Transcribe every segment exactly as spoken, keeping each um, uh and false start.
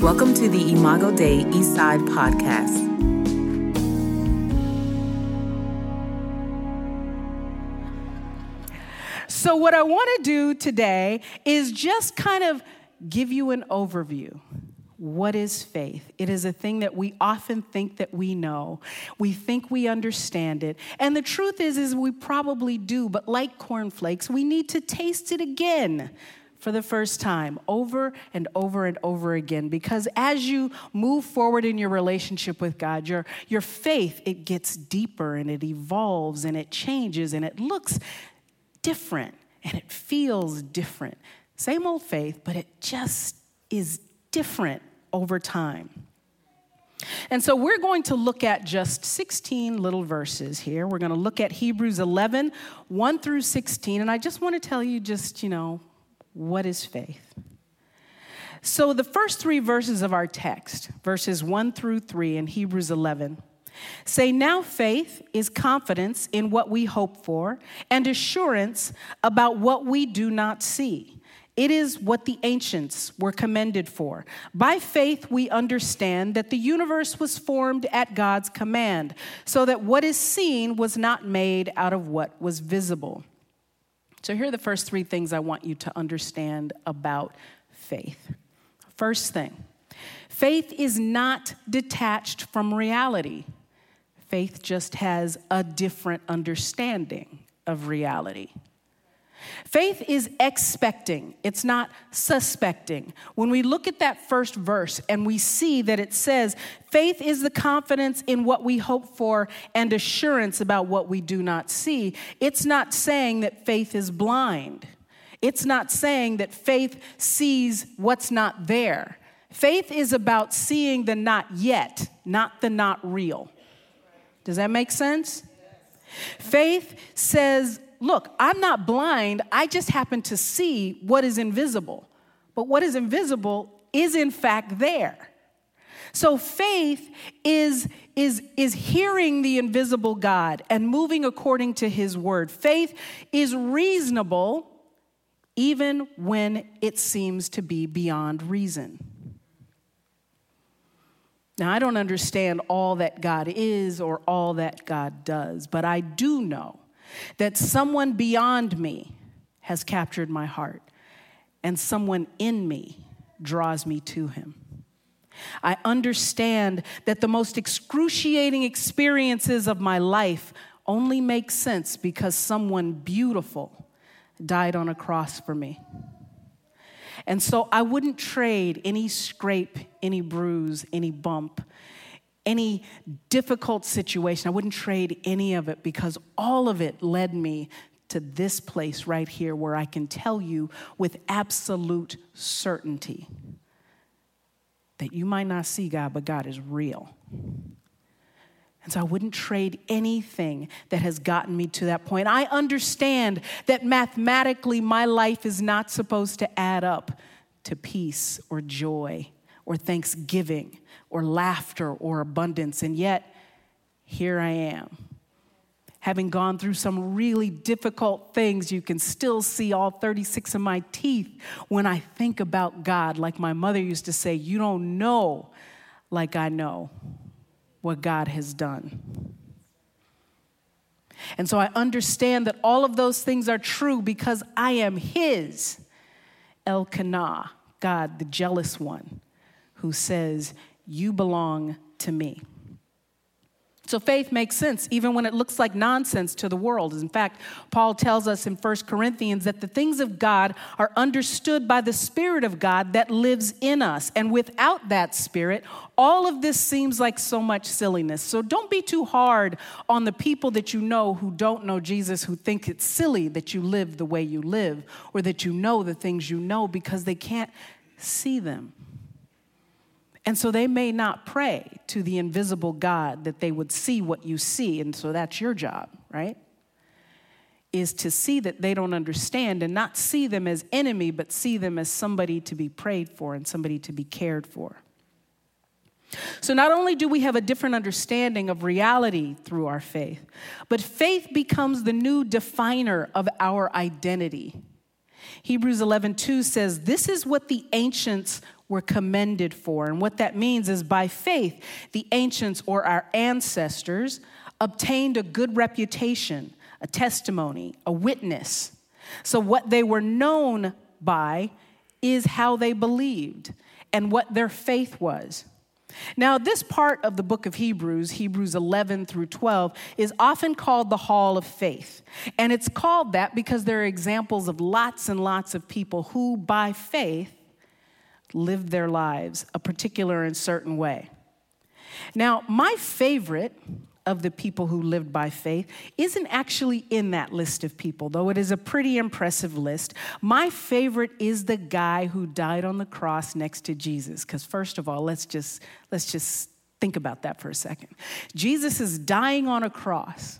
Welcome to the Imago Dei Eastside Podcast. So what I want to do today is just kind of give you an overview. What is faith? It is a thing that we often think that we know. We think we understand it. And the truth is, is we probably do, but like cornflakes, we need to taste it again for the first time, over and over and over again. Because as you move forward in your relationship with God, your, your faith, it gets deeper and it evolves and it changes and it looks different and it feels different. Same old faith, but it just is different over time. And so we're going to look at just sixteen little verses here. We're going to look at Hebrews eleven, one through sixteen. And I just want to tell you just, you know, what is faith? So the first three verses of our text, verses one through three in Hebrews eleven, say, "Now faith is confidence in what we hope for and assurance about what we do not see. It is what the ancients were commended for. By faith we understand that the universe was formed at God's command, so that what is seen was not made out of what was visible." So here are the first three things I want you to understand about faith. First thing, faith is not detached from reality. Faith just has a different understanding of reality. Faith is expecting. It's not suspecting. When we look at that first verse and we see that it says, faith is the confidence in what we hope for and assurance about what we do not see. It's not saying that faith is blind. It's not saying that faith sees what's not there. Faith is about seeing the not yet, not the not real. Does that make sense? Yes. Faith says, look, I'm not blind. I just happen to see what is invisible. But what is invisible is in fact there. So faith is, is, is hearing the invisible God and moving according to his word. Faith is reasonable even when it seems to be beyond reason. Now, I don't understand all that God is or all that God does, but I do know that someone beyond me has captured my heart, and someone in me draws me to him. I understand that the most excruciating experiences of my life only make sense because someone beautiful died on a cross for me. And so I wouldn't trade any scrape, any bruise, any bump, any difficult situation. I wouldn't trade any of it because all of it led me to this place right here where I can tell you with absolute certainty that you might not see God, but God is real. And so I wouldn't trade anything that has gotten me to that point. I understand that mathematically my life is not supposed to add up to peace or joy or thanksgiving or laughter or abundance. And yet, here I am. Having gone through some really difficult things, you can still see all thirty-six of my teeth when I think about God. Like my mother used to say, you don't know like I know what God has done. And so I understand that all of those things are true because I am his, El Kanah, God, the jealous one, who says, you belong to me. So faith makes sense even when it looks like nonsense to the world. In fact, Paul tells us in First Corinthians that the things of God are understood by the Spirit of God that lives in us. And without that Spirit, all of this seems like so much silliness. So don't be too hard on the people that you know who don't know Jesus, who think it's silly that you live the way you live or that you know the things you know because they can't see them. And so they may not pray to the invisible God that they would see what you see. And so that's your job, right? Is to see that they don't understand and not see them as enemy, but see them as somebody to be prayed for and somebody to be cared for. So not only do we have a different understanding of reality through our faith, but faith becomes the new definer of our identity. Hebrews eleven two says, this is what the ancients were commended for. And what that means is by faith, the ancients or our ancestors obtained a good reputation, a testimony, a witness. So what they were known by is how they believed and what their faith was. Now, this part of the book of Hebrews, Hebrews eleven through twelve, is often called the Hall of Faith. And it's called that because there are examples of lots and lots of people who, by faith, lived their lives a particular and certain way. Now, my favorite of the people who lived by faith isn't actually in that list of people, though it is a pretty impressive list. My favorite is the guy who died on the cross next to Jesus, because first of all, let's just let's just think about that for a second. Jesus is dying on a cross,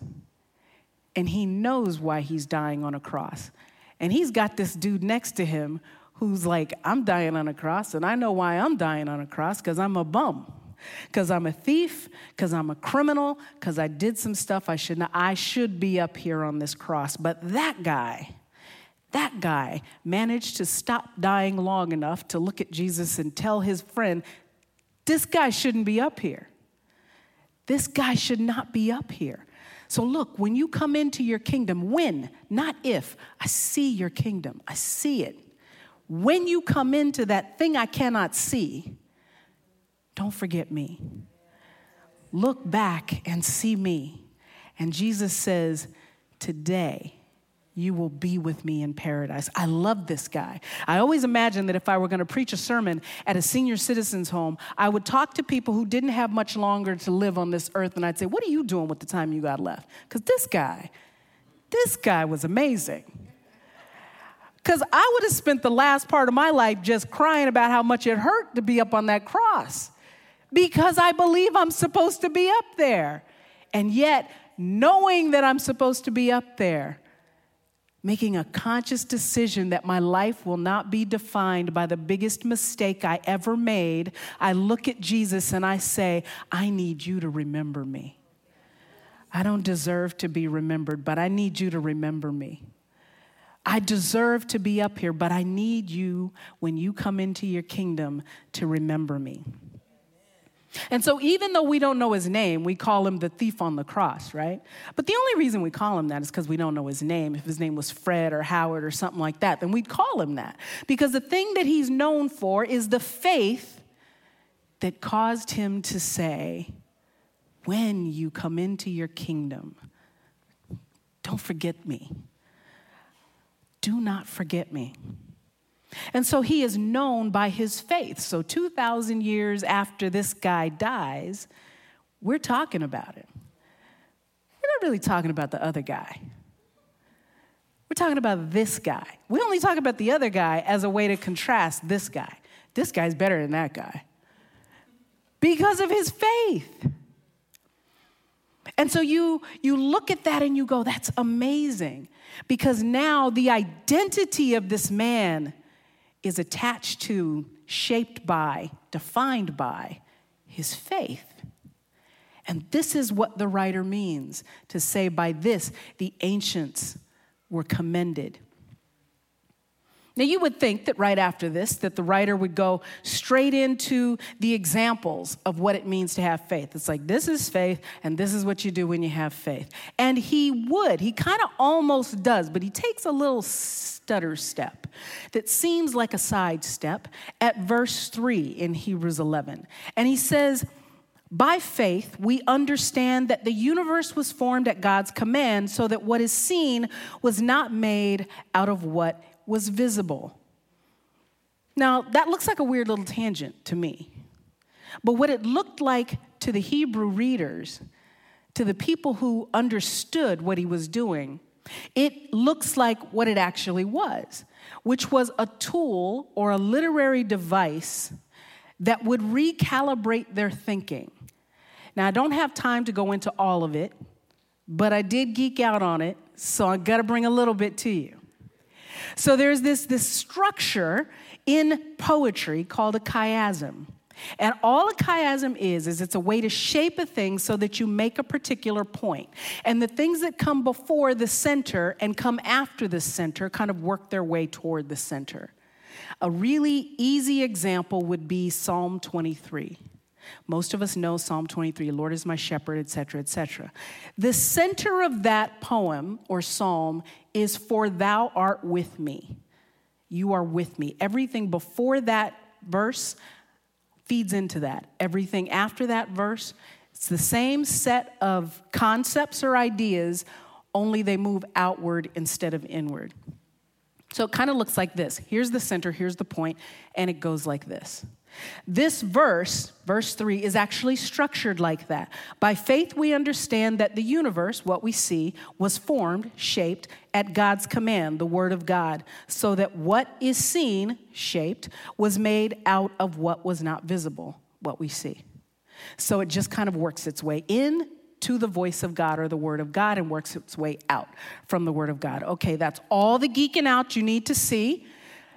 and he knows why he's dying on a cross. And he's got this dude next to him who's like, I'm dying on a cross, and I know why I'm dying on a cross, because I'm a bum. Because I'm a thief, because I'm a criminal, because I did some stuff I shouldn't. I should be up here on this cross. But that guy, that guy managed to stop dying long enough to look at Jesus and tell his friend, this guy shouldn't be up here. This guy should not be up here. So look, when you come into your kingdom, when, not if, I see your kingdom. I see it. When you come into that thing I cannot see, don't forget me. Look back and see me. And Jesus says, today you will be with me in paradise. I love this guy. I always imagined that if I were going to preach a sermon at a senior citizens home, I would talk to people who didn't have much longer to live on this earth. And I'd say, what are you doing with the time you got left? Because this guy, this guy was amazing. Because I would have spent the last part of my life just crying about how much it hurt to be up on that cross because I believe I'm supposed to be up there. And yet, knowing that I'm supposed to be up there, making a conscious decision that my life will not be defined by the biggest mistake I ever made, I look at Jesus and I say, I need you to remember me. I don't deserve to be remembered, but I need you to remember me. I deserve to be up here, but I need you, when you come into your kingdom, to remember me. And so even though we don't know his name, we call him the thief on the cross, right? But the only reason we call him that is because we don't know his name. If his name was Fred or Howard or something like that, then we'd call him that. Because the thing that he's known for is the faith that caused him to say, when you come into your kingdom, don't forget me. Do not forget me. And so he is known by his faith. So two thousand years after this guy dies, we're talking about it. We're not really talking about the other guy. We're talking about this guy. We only talk about the other guy as a way to contrast this guy. This guy's better than that guy because of his faith. And so you you look at that and you go, that's amazing. Because now the identity of this man is attached to, shaped by, defined by his faith. And this is what the writer means to say, by this, the ancients were commended. Now, you would think that right after this, that the writer would go straight into the examples of what it means to have faith. It's like, this is faith, and this is what you do when you have faith. And he would. He kind of almost does, but he takes a little stutter step that seems like a sidestep at verse three in Hebrews eleven. And he says, by faith, we understand that the universe was formed at God's command, so that what is seen was not made out of what was visible. Now, that looks like a weird little tangent to me. But what it looked like to the Hebrew readers, to the people who understood what he was doing, it looks like what it actually was, which was a tool or a literary device that would recalibrate their thinking. Now, I don't have time to go into all of it, but I did geek out on it, so I got to bring a little bit to you. So there's this, this structure in poetry called a chiasm. And all a chiasm is, is it's a way to shape a thing so that you make a particular point. And the things that come before the center and come after the center kind of work their way toward the center. A really easy example would be Psalm twenty-three. Most of us know Psalm twenty-three, Lord is my shepherd, et cetera, et cetera. The center of that poem or psalm is for thou art with me. You are with me. Everything before that verse feeds into that. Everything after that verse, it's the same set of concepts or ideas, only they move outward instead of inward. So it kind of looks like this. Here's the center, here's the point, and it goes like this. This verse, verse three, is actually structured like that. By faith we understand that the universe, what we see, was formed, shaped, at God's command, the word of God, so that what is seen, shaped, was made out of what was not visible, what we see. So it just kind of works its way in to the voice of God or the word of God and works its way out from the word of God. Okay, that's all the geeking out you need to see.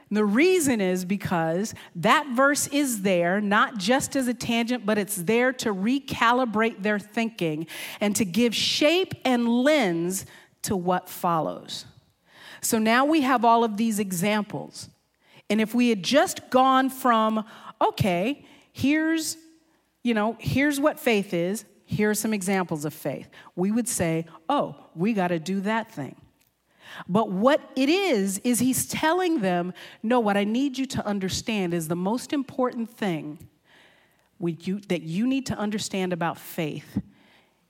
The reason is because that verse is there, not just as a tangent, but it's there to recalibrate their thinking and to give shape and lens to what follows. So now we have all of these examples. And if we had just gone from, okay, here's, you know, here's what faith is, here are some examples of faith, we would say, oh, we got to do that thing. But what it is, is he's telling them, no, what I need you to understand is the most important thing you, that you need to understand about faith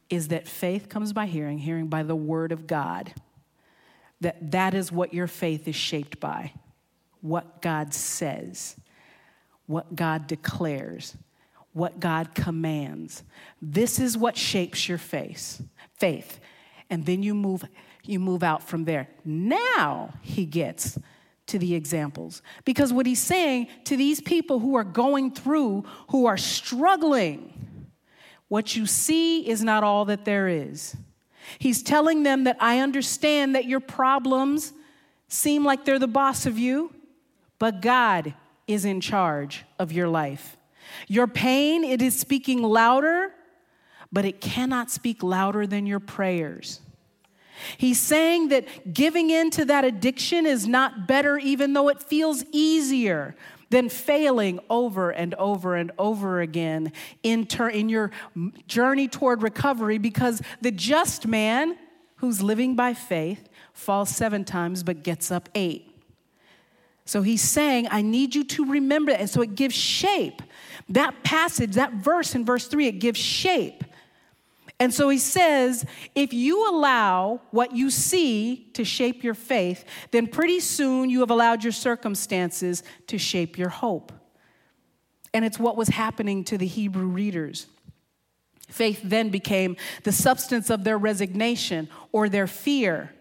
is that faith comes by hearing, hearing by the word of God. That that is what your faith is shaped by, what God says, what God declares, what God commands. This is what shapes your faith, faith. And then you move You move out from there. Now he gets to the examples. Because what he's saying to these people who are going through, who are struggling, what you see is not all that there is. He's telling them that I understand that your problems seem like they're the boss of you, but God is in charge of your life. Your pain, it is speaking louder, but it cannot speak louder than your prayers. He's saying that giving in to that addiction is not better, even though it feels easier than failing over and over and over again in, ter- in your journey toward recovery, because the just man who's living by faith falls seven times but gets up eight. So he's saying, I need you to remember that. And so it gives shape. That passage, that verse in verse three, it gives shape. And so he says, if you allow what you see to shape your faith, then pretty soon you have allowed your circumstances to shape your hope. And it's what was happening to the Hebrew readers. Faith then became the substance of their resignation or their fear.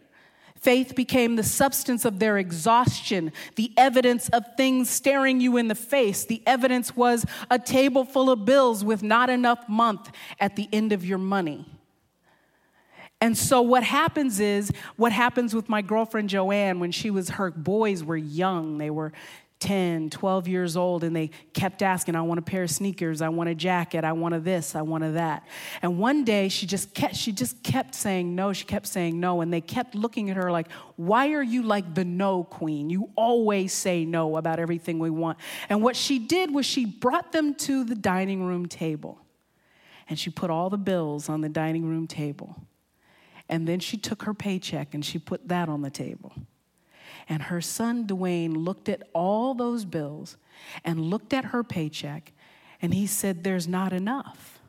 Faith became the substance of their exhaustion, the evidence of things staring you in the face. The evidence was a table full of bills with not enough month at the end of your money. And so what happens is, what happens with my girlfriend Joanne when she was, her boys were young. They were ten, twelve years old, and they kept asking, I want a pair of sneakers, I want a jacket, I want a this, I want a that. And one day she just kept she just kept saying no, she kept saying no, and they kept looking at her like, why are you like the no queen? You always say no about everything we want. And what she did was she brought them to the dining room table, and she put all the bills on the dining room table. And then she took her paycheck and she put that on the table. And her son, Dwayne, looked at all those bills and looked at her paycheck, and he said, there's not enough.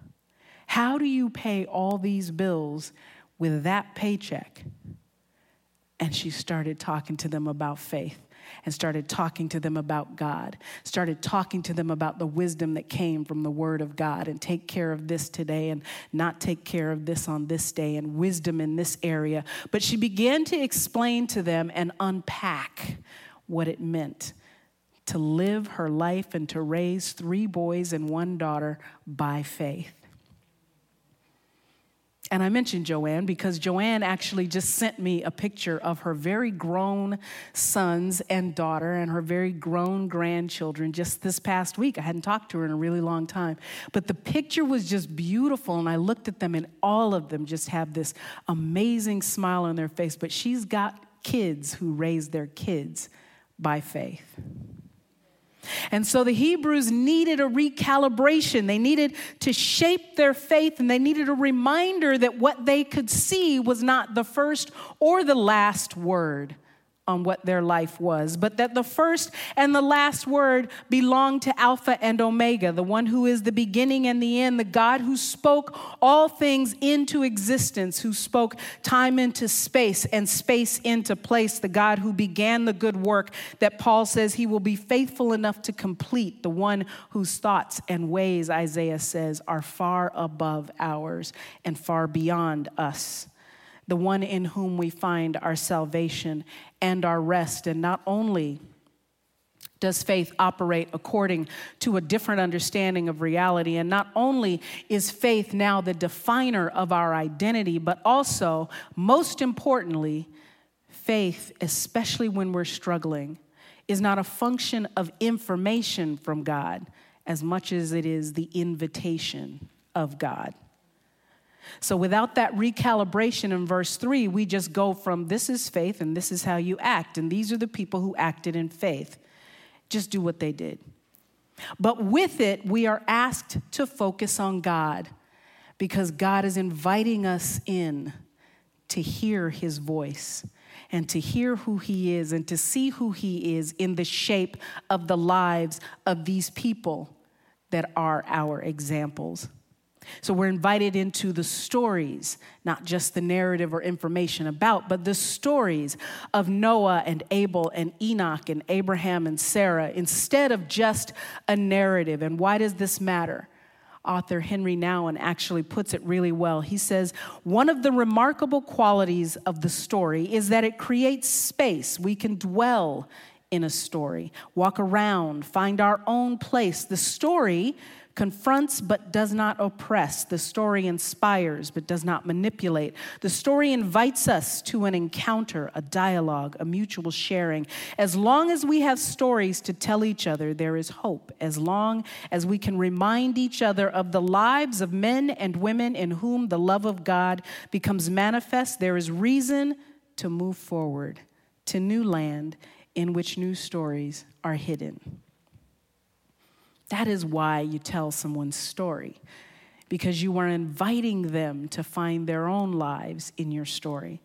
How do you pay all these bills with that paycheck? And she started talking to them about faith and started talking to them about God, started talking to them about the wisdom that came from the word of God, and take care of this today and not take care of this on this day, and wisdom in this area. But she began to explain to them and unpack what it meant to live her life and to raise three boys and one daughter by faith. And I mentioned Joanne because Joanne actually just sent me a picture of her very grown sons and daughter and her very grown grandchildren just this past week. I hadn't talked to her in a really long time. But the picture was just beautiful, and I looked at them, and all of them just have this amazing smile on their face. But she's got kids who raise their kids by faith. And so the Hebrews needed a recalibration. They needed to shape their faith, and they needed a reminder that what they could see was not the first or the last word on what their life was, but that the first and the last word belonged to Alpha and Omega, the one who is the beginning and the end, the God who spoke all things into existence, who spoke time into space and space into place, the God who began the good work that Paul says he will be faithful enough to complete, the one whose thoughts and ways, Isaiah says, are far above ours and far beyond us, the one in whom we find our salvation and our rest. And not only does faith operate according to a different understanding of reality, and not only is faith now the definer of our identity, but also, most importantly, faith, especially when we're struggling, is not a function of information from God as much as it is the invitation of God. So without that recalibration in verse three, we just go from this is faith and this is how you act, and these are the people who acted in faith. Just do what they did. But with it, we are asked to focus on God, because God is inviting us in to hear his voice and to hear who he is and to see who he is in the shape of the lives of these people that are our examples. So we're invited into the stories, not just the narrative or information about, but the stories of Noah and Abel and Enoch and Abraham and Sarah, instead of just a narrative. And why does this matter? Author Henry Nouwen actually puts it really well. He says, one of the remarkable qualities of the story is that it creates space. We can dwell in a story, walk around, find our own place. The story confronts but does not oppress. The story inspires but does not manipulate. The story invites us to an encounter, a dialogue, a mutual sharing. As long as we have stories to tell each other, there is hope. As long as we can remind each other of the lives of men and women in whom the love of God becomes manifest, there is reason to move forward to new land in which new stories are hidden. That is why you tell someone's story, because you are inviting them to find their own lives in your story.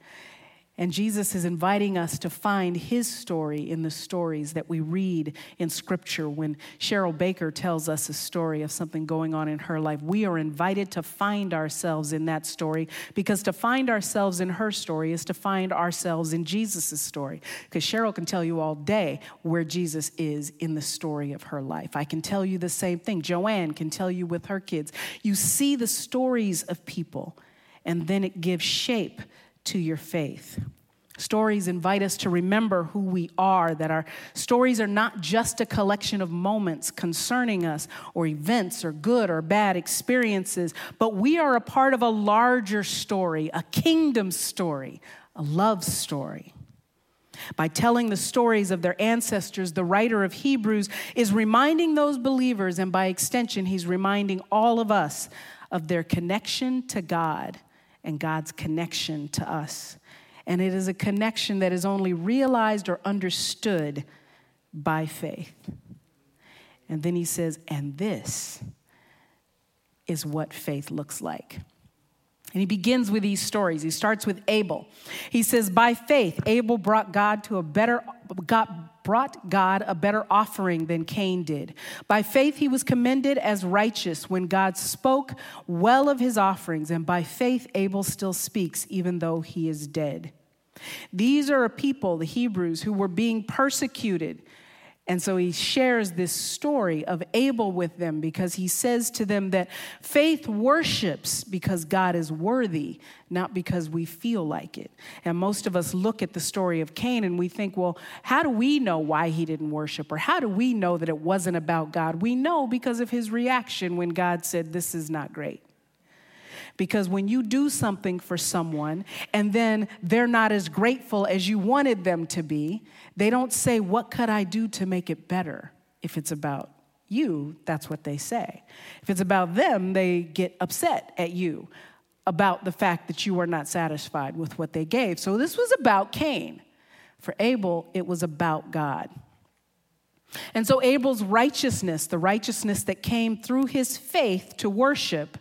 And Jesus is inviting us to find his story in the stories that we read in Scripture. When Cheryl Baker tells us a story of something going on in her life, we are invited to find ourselves in that story, because to find ourselves in her story is to find ourselves in Jesus' story. Because Cheryl can tell you all day where Jesus is in the story of her life. I can tell you the same thing. Joanne can tell you with her kids. You see the stories of people, and then it gives shape to your faith. Stories invite us to remember who we are, that our stories are not just a collection of moments concerning us or events or good or bad experiences, but we are a part of a larger story, a kingdom story, a love story. By telling the stories of their ancestors, the writer of Hebrews is reminding those believers, and by extension, he's reminding all of us of their connection to God and God's connection to us. And it is a connection that is only realized or understood by faith. And then he says, and this is what faith looks like. And he begins with these stories. He starts with Abel. He says, by faith, Abel brought God to a better, God brought God a better offering than Cain did. By faith, he was commended as righteous when God spoke well of his offerings. And by faith, Abel still speaks, even though he is dead. These are a people, the Hebrews, who were being persecuted. And so he shares this story of Abel with them, because he says to them that faith worships because God is worthy, not because we feel like it. And most of us look at the story of Cain and we think, well, how do we know why he didn't worship? Or how do we know that it wasn't about God? We know because of his reaction when God said, this is not great. Because when you do something for someone and then they're not as grateful as you wanted them to be, they don't say, what could I do to make it better? If it's about you, that's what they say. If it's about them, they get upset at you about the fact that you were not satisfied with what they gave. So this was about Cain. For Abel, it was about God. And so Abel's righteousness, the righteousness that came through his faith to worship,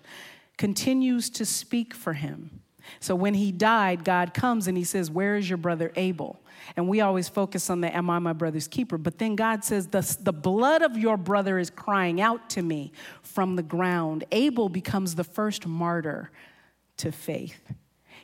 continues to speak for him. So when he died, God comes and he says, where is your brother Abel? And we always focus on the, am I my brother's keeper? But then God says, the, the blood of your brother is crying out to me from the ground. Abel becomes the first martyr to faith.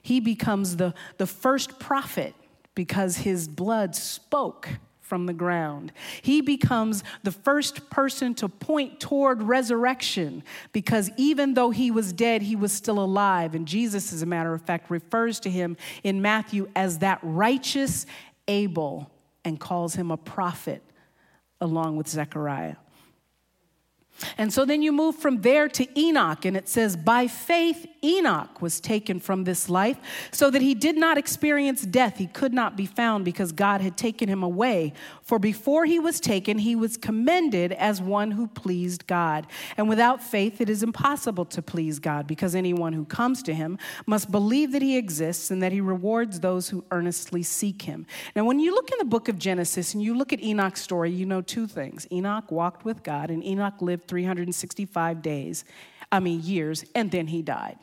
He becomes the, the first prophet because his blood spoke from the ground. He becomes the first person to point toward resurrection because even though he was dead, he was still alive. And Jesus, as a matter of fact, refers to him in Matthew as that righteous Abel and calls him a prophet along with Zechariah. And so then you move from there to Enoch, and it says, by faith, Enoch was taken from this life so that he did not experience death. He could not be found because God had taken him away. For before he was taken, he was commended as one who pleased God. And without faith, it is impossible to please God because anyone who comes to him must believe that he exists and that he rewards those who earnestly seek him. Now, when you look in the book of Genesis and you look at Enoch's story, you know two things. Enoch walked with God, and Enoch lived three hundred sixty-five days, I mean years, and then he died.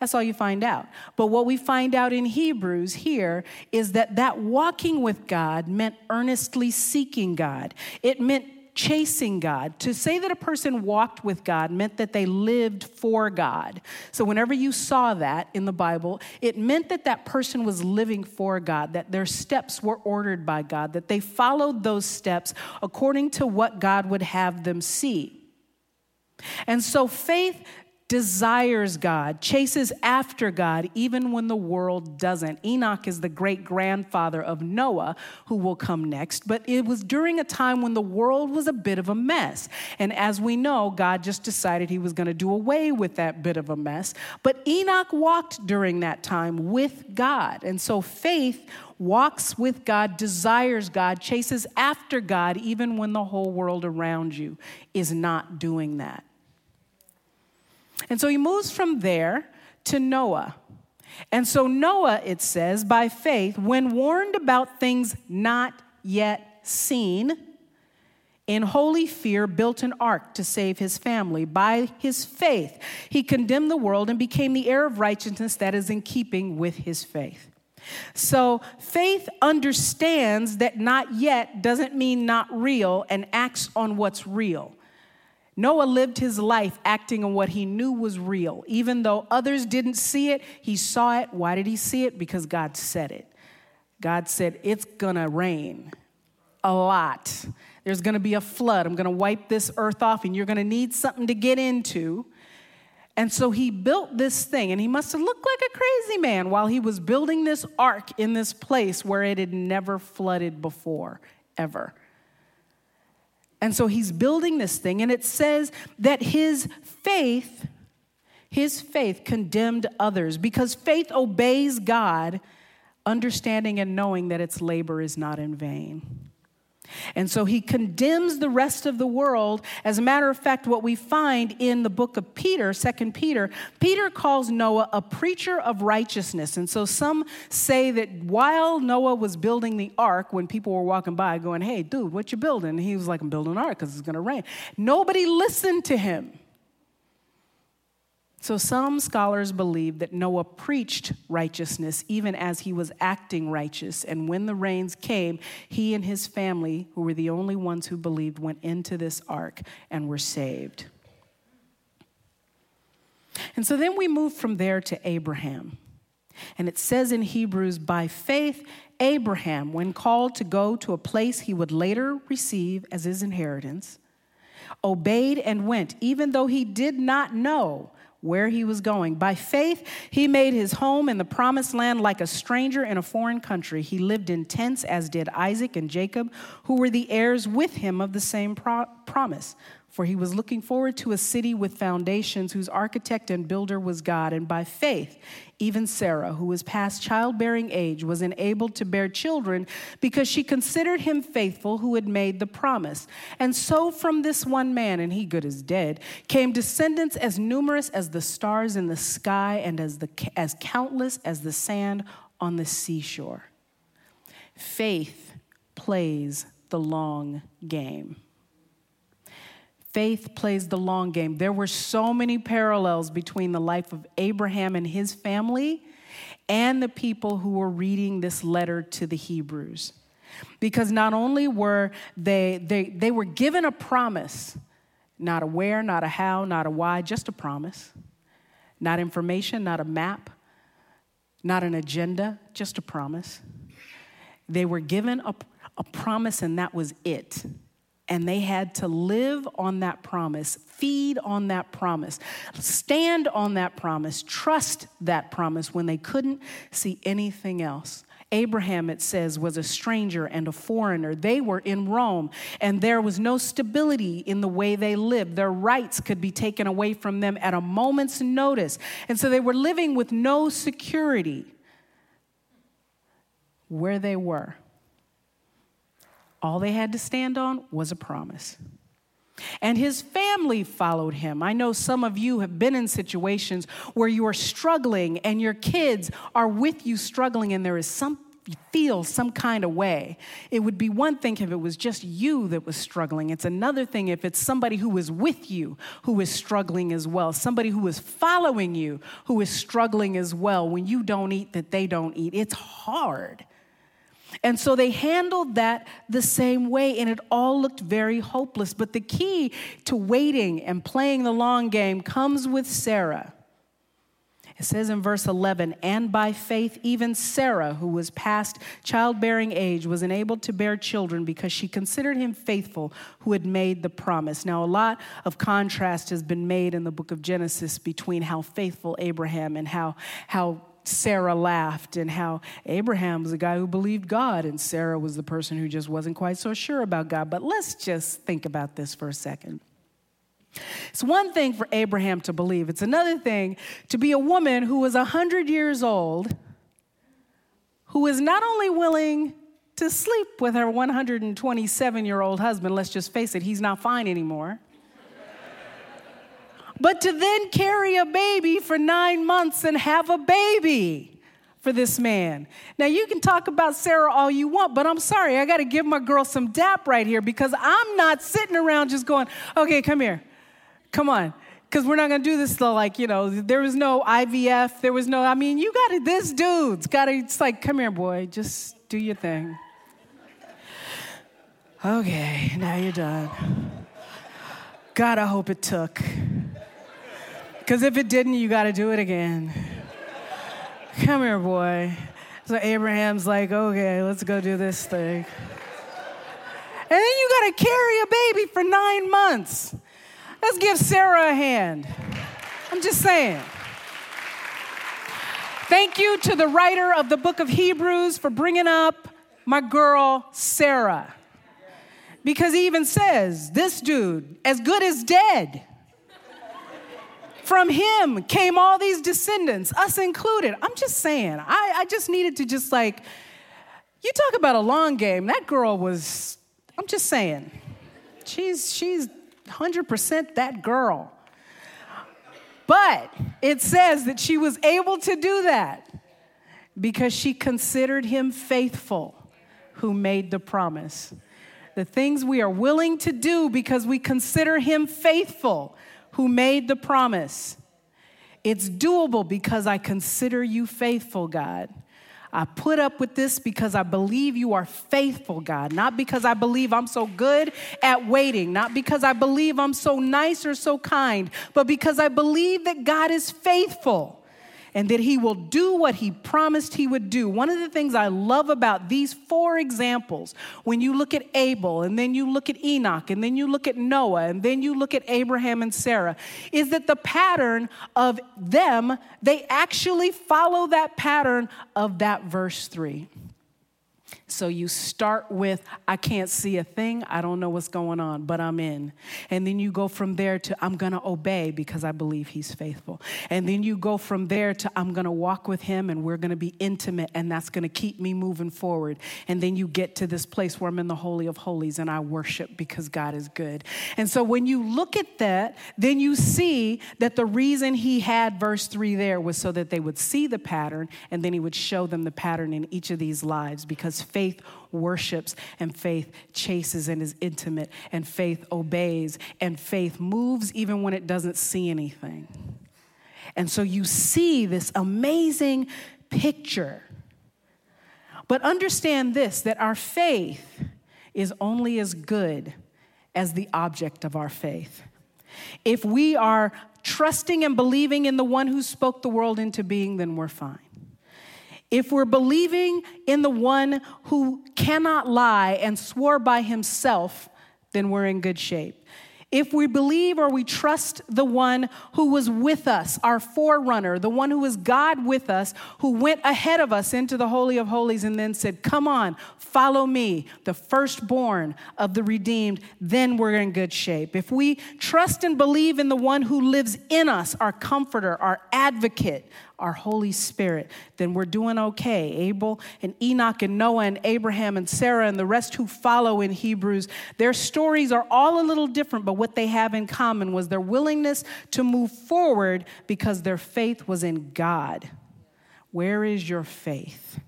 That's all you find out. But what we find out in Hebrews here is that that walking with God meant earnestly seeking God. It meant chasing God. To say that a person walked with God meant that they lived for God. So whenever you saw that in the Bible, it meant that that person was living for God, that their steps were ordered by God, that they followed those steps according to what God would have them see. And so faith desires God, chases after God, even when the world doesn't. Enoch is the great-grandfather of Noah, who will come next, but it was during a time when the world was a bit of a mess. And as we know, God just decided he was going to do away with that bit of a mess. But Enoch walked during that time with God. And so faith walks with God, desires God, chases after God, even when the whole world around you is not doing that. And so he moves from there to Noah. And so Noah, it says, by faith, when warned about things not yet seen, in holy fear built an ark to save his family. By his faith, he condemned the world and became the heir of righteousness that is in keeping with his faith. So faith understands that not yet doesn't mean not real and acts on what's real. Noah lived his life acting on what he knew was real. Even though others didn't see it, he saw it. Why did he see it? Because God said it. God said, it's going to rain a lot. There's going to be a flood. I'm going to wipe this earth off, and you're going to need something to get into. And so he built this thing, and he must have looked like a crazy man while he was building this ark in this place where it had never flooded before, ever. And so he's building this thing, and it says that his faith, his faith condemned others because faith obeys God, understanding and knowing that its labor is not in vain. And so he condemns the rest of the world. As a matter of fact, what we find in the book of Peter, Second Peter, Peter calls Noah a preacher of righteousness. And so some say that while Noah was building the ark, when people were walking by going, hey, dude, what you building? And he was like, I'm building an ark because it's going to rain. Nobody listened to him. So some scholars believe that Noah preached righteousness even as he was acting righteous. And when the rains came, he and his family, who were the only ones who believed, went into this ark and were saved. And so then we move from there to Abraham. And it says in Hebrews, by faith, Abraham, when called to go to a place he would later receive as his inheritance, obeyed and went, even though he did not know where he was going. By faith, he made his home in the promised land like a stranger in a foreign country. He lived in tents, as did Isaac and Jacob, who were the heirs with him of the same pro- promise. for he was looking forward to a city with foundations whose architect and builder was God. And by faith, even Sarah, who was past childbearing age, was enabled to bear children because she considered him faithful who had made the promise. And so from this one man, and he good as dead, came descendants as numerous as the stars in the sky and as the as countless as the sand on the seashore. Faith plays the long game. Faith plays the long game. There were so many parallels between the life of Abraham and his family and the people who were reading this letter to the Hebrews. Because not only were they, they, they were given a promise, not a where, not a how, not a why, just a promise. Not information, not a map, not an agenda, just a promise. They were given a, a promise and that was it. And they had to live on that promise, feed on that promise, stand on that promise, trust that promise when they couldn't see anything else. Abraham, it says, was a stranger and a foreigner. They were in Rome, and there was no stability in the way they lived. Their rights could be taken away from them at a moment's notice. And so they were living with no security where they were. All they had to stand on was a promise. And his family followed him. I know some of you have been in situations where you are struggling and your kids are with you struggling and there is some, you feel some kind of way. It would be one thing if it was just you that was struggling. It's another thing if it's somebody who is with you who is struggling as well. Somebody who is following you who is struggling as well. When you don't eat that they don't eat. It's hard. And so they handled that the same way, and it all looked very hopeless. But the key to waiting and playing the long game comes with Sarah. It says in verse eleven, and by faith, even Sarah, who was past childbearing age, was enabled to bear children because she considered him faithful who had made the promise. Now, a lot of contrast has been made in the book of Genesis between how faithful Abraham and how how. Sarah laughed, and how Abraham was a guy who believed God, and Sarah was the person who just wasn't quite so sure about God. But let's just think about this for a second. It's one thing for Abraham to believe. It's another thing to be a woman who was one hundred years old, who is not only willing to sleep with her one hundred twenty-seven-year-old husband, let's just face it, he's not fine anymore, but to then carry a baby for nine months and have a baby for this man. Now, you can talk about Sarah all you want, but I'm sorry, I got to give my girl some dap right here because I'm not sitting around just going, okay, come here, come on, because we're not going to do this till like, you know, there was no I V F, there was no, I mean, you got to, this dude's got to, it's like, come here, boy, just do your thing. Okay, now you're done. God, I hope it took. Because if it didn't, you got to do it again. Come here, boy. So Abraham's like, okay, let's go do this thing. And then you got to carry a baby for nine months. Let's give Sarah a hand. I'm just saying. Thank you to the writer of the book of Hebrews for bringing up my girl, Sarah. Because he even says, this dude, as good as dead. From him came all these descendants, us included. I'm just saying, I, I just needed to just like, you talk about a long game. That girl was, I'm just saying, she's she's one hundred percent that girl. But it says that she was able to do that because she considered him faithful who made the promise. The things we are willing to do because we consider him faithful who made the promise. It's doable because I consider you faithful, God. I put up with this because I believe you are faithful, God, not because I believe I'm so good at waiting, not because I believe I'm so nice or so kind, but because I believe that God is faithful and that he will do what he promised he would do. One of the things I love about these four examples, when you look at Abel, and then you look at Enoch, and then you look at Noah, and then you look at Abraham and Sarah, is that the pattern of them, they actually follow that pattern of that verse three. So you start with, I can't see a thing. I don't know what's going on, but I'm in. And then you go from there to, I'm going to obey because I believe he's faithful. And then you go from there to, I'm going to walk with him and we're going to be intimate and that's going to keep me moving forward. And then you get to this place where I'm in the Holy of Holies and I worship because God is good. And so when you look at that, then you see that the reason he had verse three there was so that they would see the pattern and then he would show them the pattern in each of these lives because faith worships and faith chases and is intimate and faith obeys and faith moves even when it doesn't see anything. And so you see this amazing picture. But understand this, that our faith is only as good as the object of our faith. If we are trusting and believing in the one who spoke the world into being, then we're fine. If we're believing in the one who cannot lie and swore by himself, then we're in good shape. If we believe or we trust the one who was with us, our forerunner, the one who is God with us, who went ahead of us into the Holy of Holies and then said, come on, follow me, the firstborn of the redeemed, then we're in good shape. If we trust and believe in the one who lives in us, our comforter, our advocate, our Holy Spirit, then we're doing okay. Abel and Enoch and Noah and Abraham and Sarah and the rest who follow in Hebrews, their stories are all a little different, but what they have in common was their willingness to move forward because their faith was in God. Where is your faith?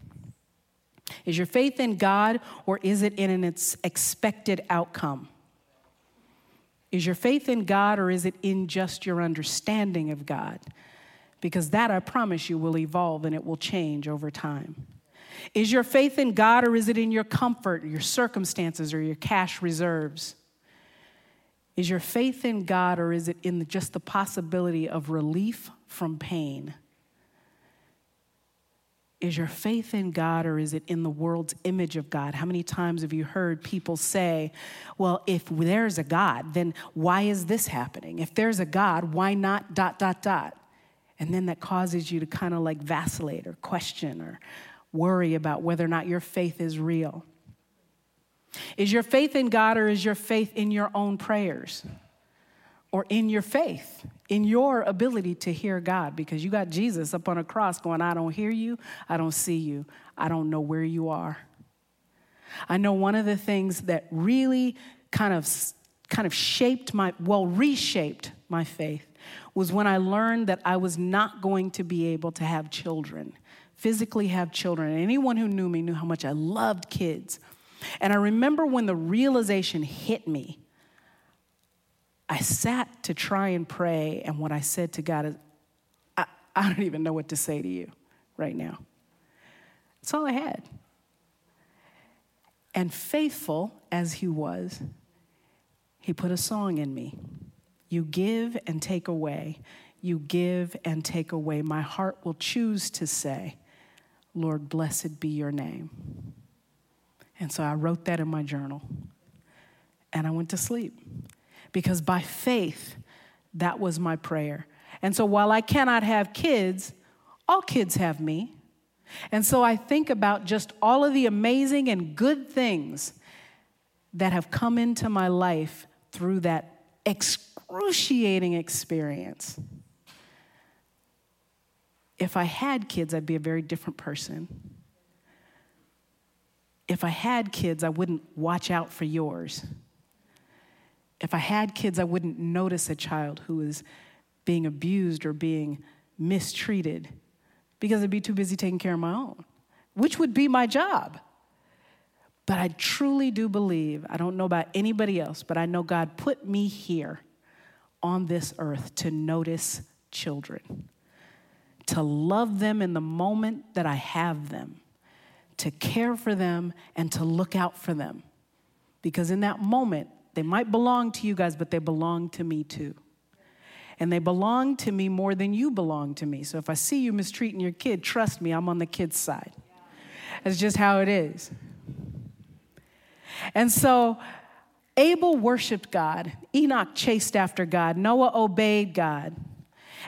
Is your faith in God or is it in an expected outcome? Is your faith in God or is it in just your understanding of God? Because that, I promise you, will evolve and it will change over time. Is your faith in God or is it in your comfort, your circumstances, or your cash reserves? Is your faith in God or is it in the, just the possibility of relief from pain? Is your faith in God or is it in the world's image of God? How many times have you heard people say, well, if there's a God, then why is this happening? If there's a God, why not dot, dot, dot? And then that causes you to kind of like vacillate or question or worry about whether or not your faith is real. Is your faith in God or is your faith in your own prayers or in your faith, in your ability to hear God? Because you got Jesus up on a cross going, I don't hear you. I don't see you. I don't know where you are. I know one of the things that really kind of kind of shaped my, well, reshaped my faith was when I learned that I was not going to be able to have children, physically have children. And anyone who knew me knew how much I loved kids. And I remember when the realization hit me, I sat to try and pray. And what I said to God is, I, I don't even know what to say to you right now. That's all I had. And faithful as he was, he put a song in me. You give and take away. You give and take away. My heart will choose to say, Lord, blessed be your name. And so I wrote that in my journal. And I went to sleep. Because by faith, that was my prayer. And so while I cannot have kids, all kids have me. And so I think about just all of the amazing and good things that have come into my life through that experience. Excruciating experience. If I had kids, I'd be a very different person. If I had kids, I wouldn't watch out for yours. If I had kids, I wouldn't notice a child who is being abused or being mistreated because I'd be too busy taking care of my own, which would be my job. But I truly do believe, I don't know about anybody else, but I know God put me here on this earth to notice children, to love them in the moment that I have them, to care for them and to look out for them. Because in that moment, they might belong to you guys, but they belong to me too. And they belong to me more than you belong to me. So if I see you mistreating your kid, trust me, I'm on the kid's side. That's just how it is. And so Abel worshiped God. Enoch chased after God. Noah obeyed God.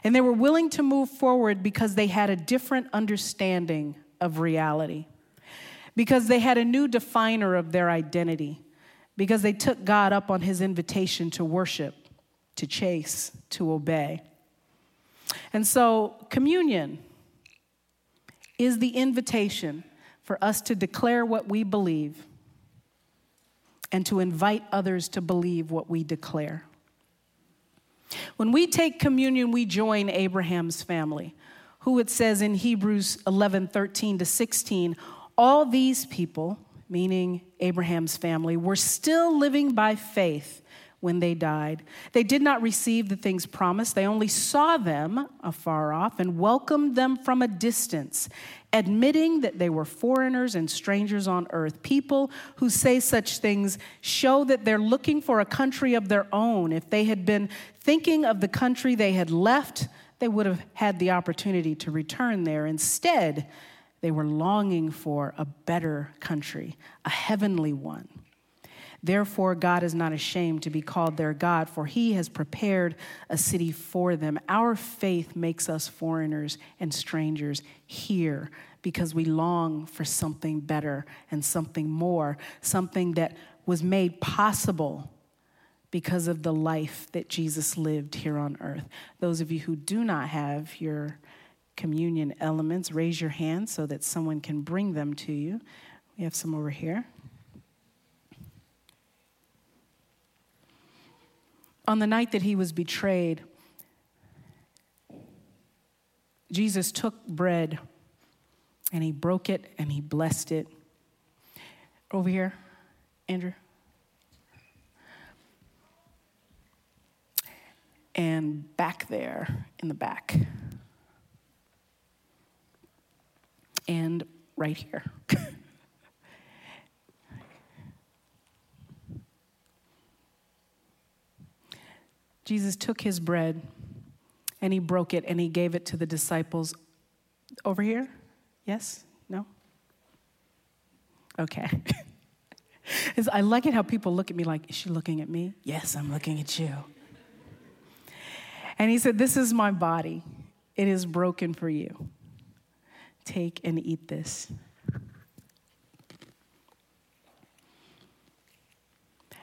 And they were willing to move forward because they had a different understanding of reality. because they had a new definer of their identity, because they took God up on his invitation to worship, to chase, to obey. And so communion is the invitation for us to declare what we believe and to invite others to believe what we declare. When we take communion, we join Abraham's family, who it says in Hebrews eleven, thirteen to sixteen, all these people, meaning Abraham's family, were still living by faith when they died. They did not receive the things promised. They only saw them afar off and welcomed them from a distance, admitting that they were foreigners and strangers on earth. People who say such things show that they're looking for a country of their own. If they had been thinking of the country they had left, they would have had the opportunity to return there. Instead, they were longing for a better country, a heavenly one. Therefore, God is not ashamed to be called their God, for he has prepared a city for them. Our faith makes us foreigners and strangers here because we long for something better and something more, something that was made possible because of the life that Jesus lived here on earth. Those of you who do not have your communion elements, raise your hand so that someone can bring them to you. We have some over here. On the night that he was betrayed, Jesus took bread and he broke it and he blessed it. Over here, Andrew. And back there in the back. And right here. Jesus took his bread and he broke it and he gave it to the disciples. Over here? Yes? No? Okay. I like it how people look at me like, is she looking at me? Yes, I'm looking at you. And he said, this is my body. It is broken for you. Take and eat this.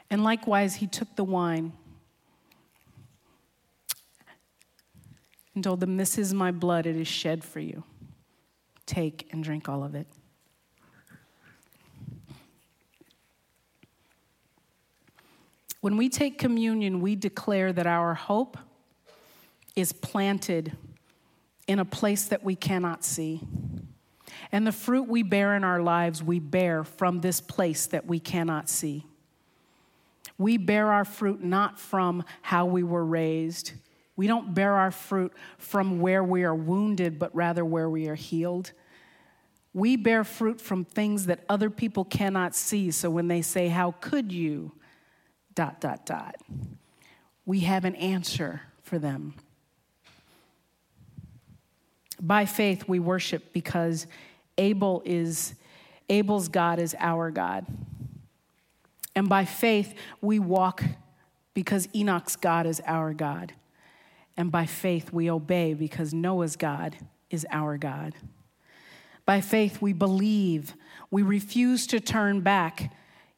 And likewise, he took the wine and told them, this is my blood, it is shed for you. Take and drink all of it. When we take communion, we declare that our hope is planted in a place that we cannot see. And the fruit we bear in our lives, we bear from this place that we cannot see. We bear our fruit not from how we were raised. We don't bear our fruit from where we are wounded, but rather where we are healed. We bear fruit from things that other people cannot see. So when they say, how could you, dot, dot, dot, we have an answer for them. By faith, we worship because Abel is, Abel's God is our God. And by faith, we walk because Enoch's God is our God. And by faith, we obey because Noah's God is our God. By faith, we believe. We refuse to turn back,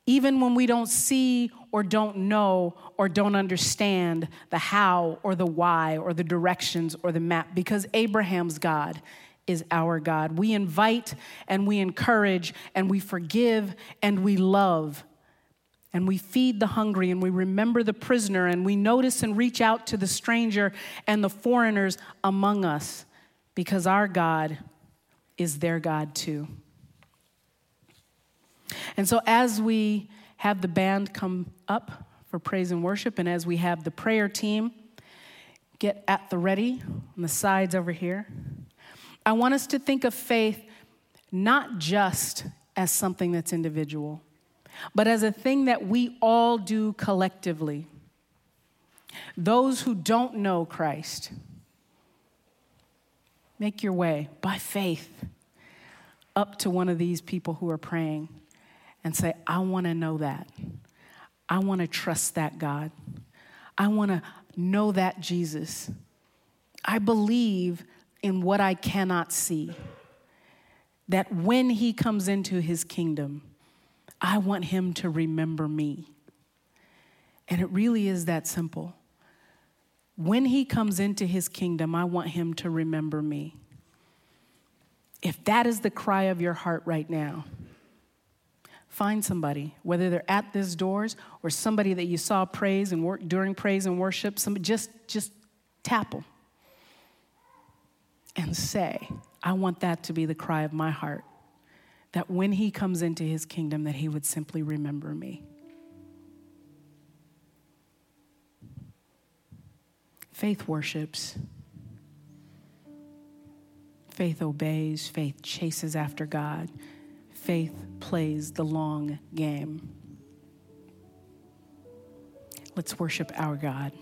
even when we don't see or don't know or don't understand the how or the why or the directions or the map, because Abraham's God is our God. We invite and we encourage and we forgive and we love. And we feed the hungry, and we remember the prisoner, and we notice and reach out to the stranger and the foreigners among us, because our God is their God too. And so as we have the band come up for praise and worship, and as we have the prayer team get at the ready on the sides over here, I want us to think of faith not just as something that's individual, but as a thing that we all do collectively. Those who don't know Christ, make your way by faith up to one of these people who are praying and say, I want to know that. I want to trust that God. I want to know that Jesus. I believe in what I cannot see. that when he comes into his kingdom, I want him to remember me. And it really is that simple. When he comes into his kingdom, I want him to remember me. If that is the cry of your heart right now, find somebody, whether they're at this doors or somebody that you saw praise and work during praise and worship, some, just, just tap them and say, I want that to be the cry of my heart, that when he comes into his kingdom, that he would simply remember me. Faith worships. Faith obeys. Faith chases after God. Faith plays the long game. Let's worship our God.